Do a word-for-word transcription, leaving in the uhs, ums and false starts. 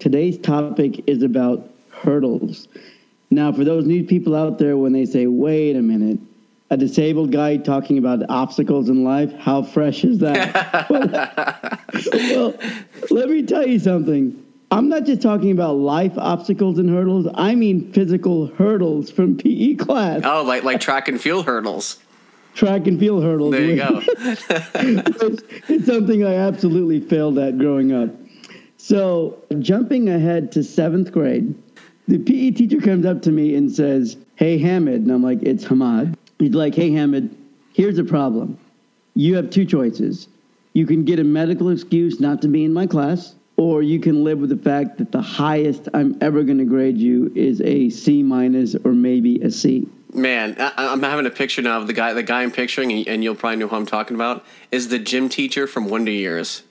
Today's topic is about hurdles. Now, for those new people out there, when they say, wait a minute, a disabled guy talking about obstacles in life, how fresh is that? Well, let me tell you something. I'm not just talking about life obstacles and hurdles. I mean physical hurdles from P E class. Oh, like like track and field hurdles. Track and field hurdles. There you go. it's, it's something I absolutely failed at growing up. So jumping ahead to seventh grade, the P E teacher comes up to me and says, hey, Hamid. And I'm like, it's Hamad. He's like, hey, Hamid, here's a problem. You have two choices. You can get a medical excuse not to be in my class, or you can live with the fact that the highest I'm ever going to grade you is a C minus or maybe a C. Man, I, I'm having a picture now of the guy. The guy I'm picturing, and you'll probably know who I'm talking about, is the gym teacher from Wonder Years.